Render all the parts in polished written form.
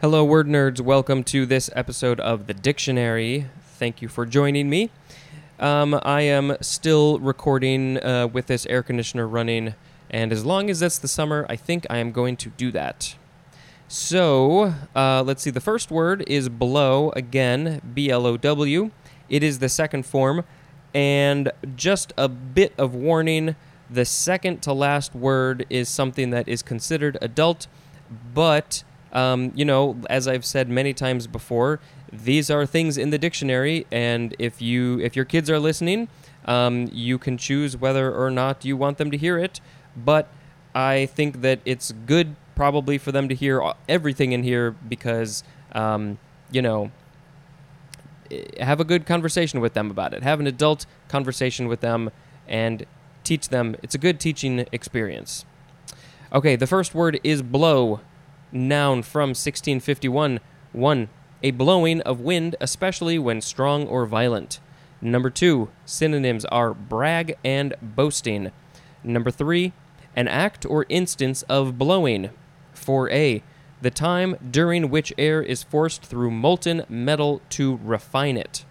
Hello, word nerds. Welcome to this episode of The Dictionary. Thank you for joining me. I am still recording with this air conditioner running, and as long as that's the summer, I think I am going to do that. So, let's see. The first word is blow, again, B-L-O-W. It is the second form, and just a bit of warning, the second to last word is something that is considered adult, but as I've said many times before, these are things in the dictionary, and if your kids are listening, you can choose whether or not you want them to hear it, but I think that it's good probably for them to hear everything in here because, have a good conversation with them about it. Have an adult conversation with them and teach them. It's a good teaching experience. Okay, the first word is blow. Noun from 1651. 1. A blowing of wind, especially when strong or violent. Number 2. Synonyms are brag and boasting. Number 3. An act or instance of blowing. 4a. The time during which air is forced through molten metal to refine it.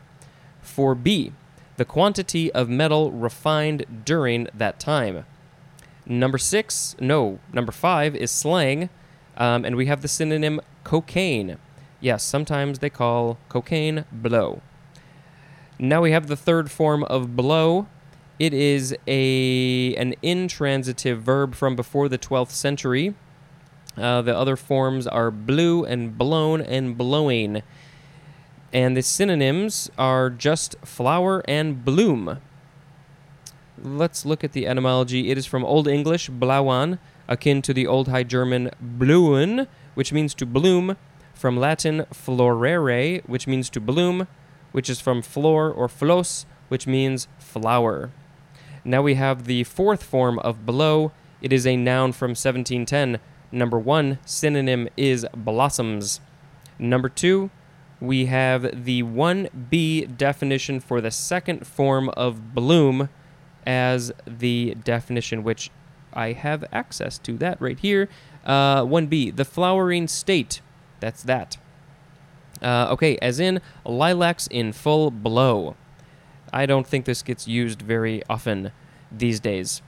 4b. The quantity of metal refined during that time. Number 5 is slang. And we have the synonym cocaine. Yes, sometimes they call cocaine blow. Now we have the third form of blow. It is an intransitive verb from before the 12th century. The other forms are blew and blown and blowing. And the synonyms are just flower and bloom. Let's look at the etymology. It is from Old English, blauen, akin to the Old High German blühen, which means to bloom, from Latin florere, which means to bloom, which is from flor or flos, which means flower. Now we have the fourth form of blow. It is a noun from 1710. Number 1, synonym is blossoms. Number 2, we have the 1b definition for the second form of bloom as the definition, which I have access to that right here. 1b, the flowering state. That's that. Okay, as in lilacs in full blow. I don't think this gets used very often these days.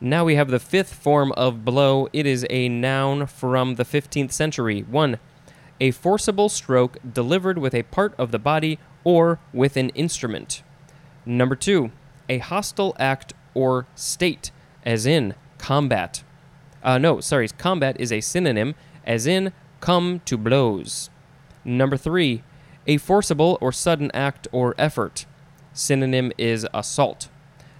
Now we have the fifth form of blow. It is a noun from the 15th century. 1, a forcible stroke delivered with a part of the body or with an instrument. Number 2, a hostile act or state, as in combat. Combat is a synonym, as in come to blows. Number 3, a forcible or sudden act or effort. Synonym is assault.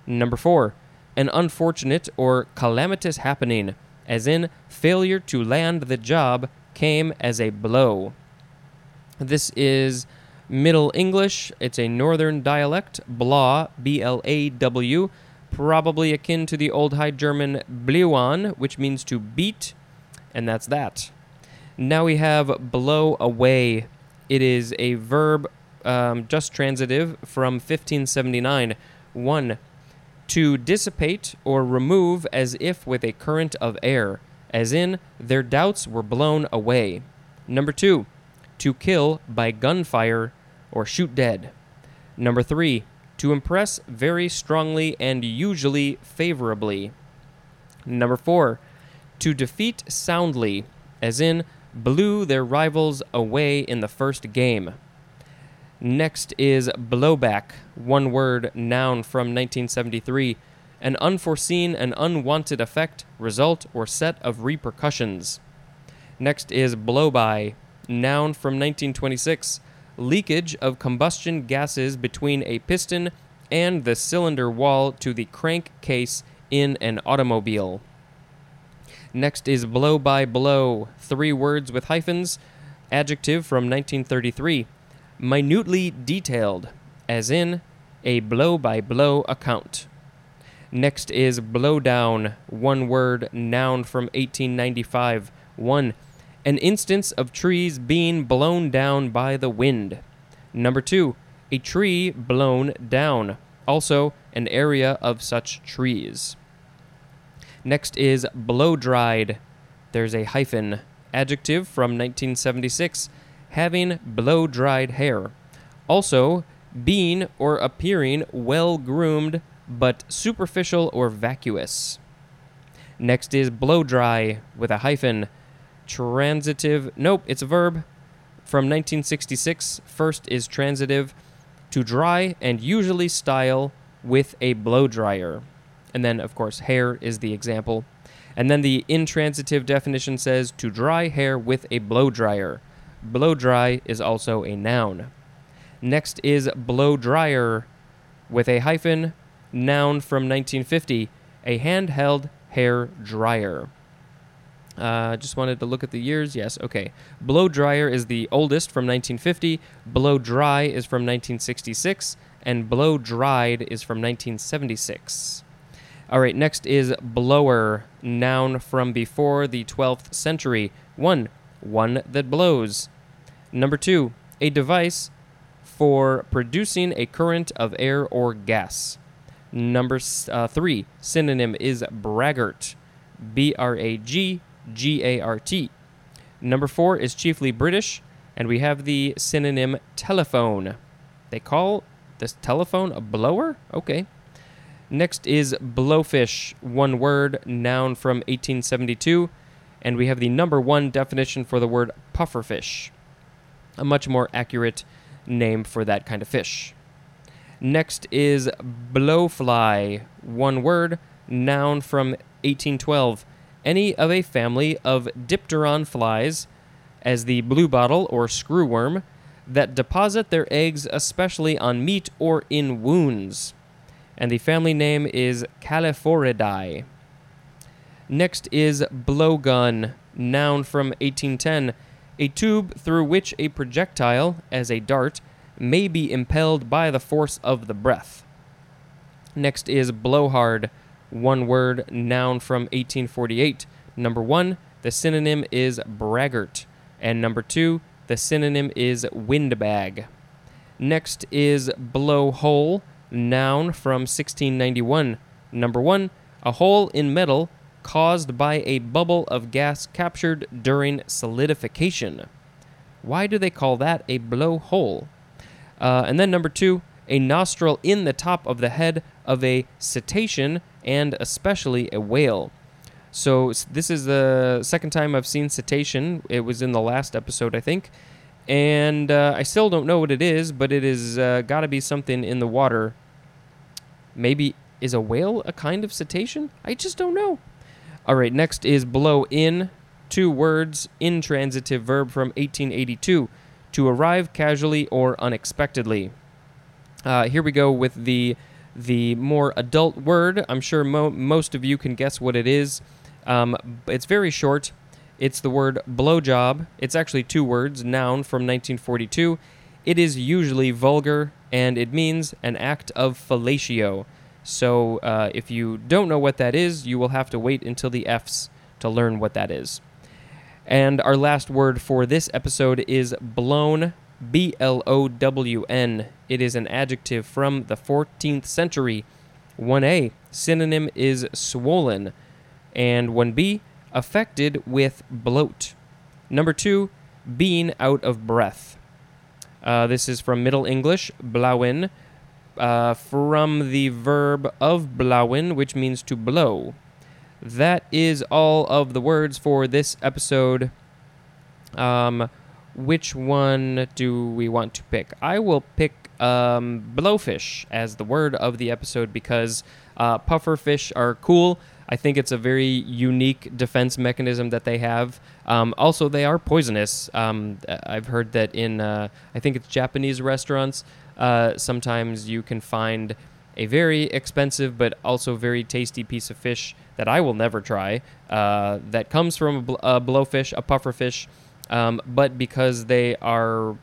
Number 4, an unfortunate or calamitous happening, as in failure to land the job came as a blow. This is Middle English. It's a northern dialect, blaw, B-L-A-W, probably akin to the Old High German blewan, which means to beat, and that's that. Now we have blow away. It is a verb, just transitive, from 1579. 1, to dissipate or remove as if with a current of air, as in their doubts were blown away. Number 2, to kill by gunfire or shoot dead. Number 3, to impress very strongly and usually favorably. Number 4, to defeat soundly, as in blew their rivals away in the first game. Next is blowback, one word, noun from 1973, an unforeseen and unwanted effect, result, or set of repercussions. Next is blowby, noun from 1926, leakage of combustion gases between a piston and the cylinder wall to the crankcase in an automobile. Next is blow by blow, 3 words with hyphens, adjective from 1933, minutely detailed, as in a blow by blow account. Next is blow down, 1 word, noun from 1895, 1, an instance of trees being blown down by the wind. Number 2, a tree blown down, also an area of such trees. Next is blow-dried. There's a hyphen, adjective from 1976, having blow-dried hair. Also, being or appearing well-groomed but superficial or vacuous. Next is blow-dry with a hyphen. Transitive, nope, it's a verb from 1966. First is transitive, to dry and usually style with a blow dryer. And then, of course, hair is the example. And then the intransitive definition says to dry hair with a blow dryer. Blow dry is also a noun. Next is blow dryer with a hyphen, noun from 1950, a handheld hair dryer. Just wanted to look at the years. Yes, okay. Blow dryer is the oldest from 1950. Blow dry is from 1966. And blow dried is from 1976. All right, next is blower, noun from before the 12th century. One that blows. Number two, a device for producing a current of air or gas. Number three, synonym is braggart, B-R-A-G. G-A-R-T. Number four is chiefly British, and we have the synonym telephone. They call this telephone a blower? Okay. Next is blowfish, one word, noun from 1872, and we have the number one definition for the word pufferfish, a much more accurate name for that kind of fish. Next is blowfly, one word, noun from 1812, any of a family of dipteran flies, as the bluebottle or screwworm, that deposit their eggs especially on meat or in wounds. And the family name is Calliphoridae. Next is blowgun, noun from 1810, a tube through which a projectile, as a dart, may be impelled by the force of the breath. Next is blowhard, one word, noun from 1848. Number one, the synonym is braggart. And number two, the synonym is windbag. Next is blowhole, noun from 1691. Number one, a hole in metal caused by a bubble of gas captured during solidification. Why do they call that a blowhole? And then number two, a nostril in the top of the head of a cetacean and especially a whale. So this is the second time I've seen cetacean. It was in the last episode, I think. And I still don't know what it is, but it is got to be something in the water. Maybe is a whale a kind of cetacean? I just don't know. All right, next is blow in, two words, intransitive verb from 1882, to arrive casually or unexpectedly. Here we go with the more adult word. I'm sure most of you can guess what it is. It's very short. It's the word blowjob. It's actually two words, noun from 1942. It is usually vulgar, and it means an act of fellatio. So if you don't know what that is, you will have to wait until the F's to learn what that is. And our last word for this episode is blown. B-L-O-W-N. It is an adjective from the 14th century. 1A, synonym is swollen. And 1B, affected with bloat. Number 2, being out of breath. This is from Middle English, blauen, from the verb of blauen, which means to blow. That is all of the words for this episode. Which one do we want to pick? I will pick blowfish as the word of the episode because pufferfish are cool. I think it's a very unique defense mechanism that they have. Also, they are poisonous. I've heard that in, I think it's Japanese restaurants, sometimes you can find a very expensive but also very tasty piece of fish that I will never try that comes from a blowfish, a pufferfish. But because they are,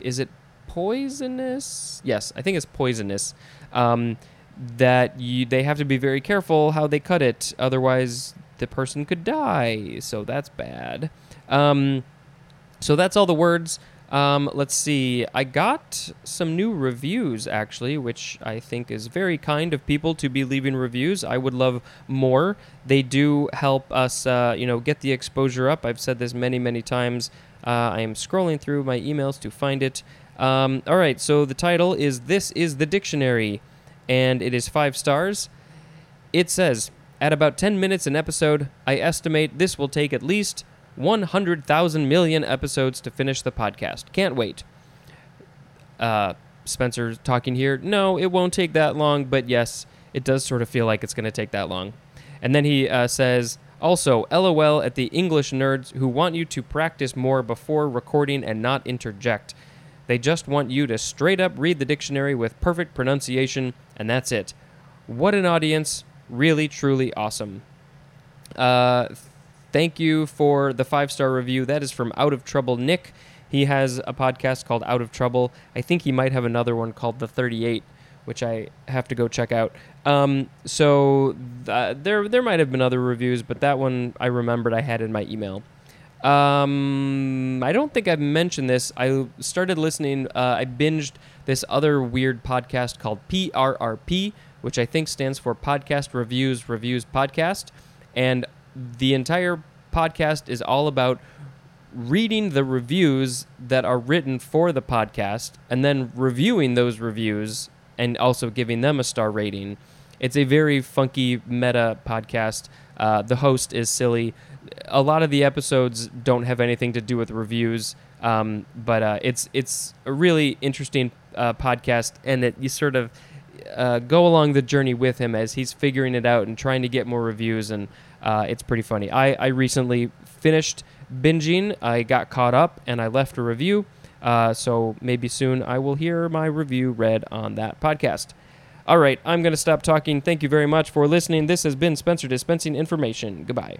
is it poisonous? Yes, I think it's poisonous. They have to be very careful how they cut it, otherwise the person could die. So that's bad. So that's all the words. Let's see. I got some new reviews, actually, which I think is very kind of people to be leaving reviews. I would love more. They do help us, get the exposure up. I've said this many, many times. I am scrolling through my emails to find it. All right, so the title is This is the Dictionary, and it is 5 stars. It says, at about 10 minutes an episode, I estimate this will take at least 100,000 million episodes to finish the podcast. Can't wait. Spencer talking here. No, it won't take that long, but yes, it does sort of feel like it's going to take that long. And then he says, also, LOL at the English nerds who want you to practice more before recording and not interject. They just want you to straight up read the dictionary with perfect pronunciation, and that's it. What an audience. Really, truly awesome. Thank you for the 5-star review. That is from Out of Trouble Nick. He has a podcast called Out of Trouble. I think he might have another one called The 38, which I have to go check out. There might have been other reviews, but that one I remembered I had in my email. I don't think I've mentioned this. I started listening. I binged this other weird podcast called PRRP, which I think stands for Podcast Reviews Podcast. And the entire podcast is all about reading the reviews that are written for the podcast and then reviewing those reviews and also giving them a star rating. It's a very funky meta podcast. The host is silly. A lot of the episodes don't have anything to do with reviews, but it's a really interesting podcast, and you sort of go along the journey with him as he's figuring it out and trying to get more reviews, and it's pretty funny. I recently finished binging. I got caught up, and I left a review, so maybe soon I will hear my review read on that podcast. All right, I'm going to stop talking. Thank you very much for listening. This has been Spencer Dispensing Information. Goodbye.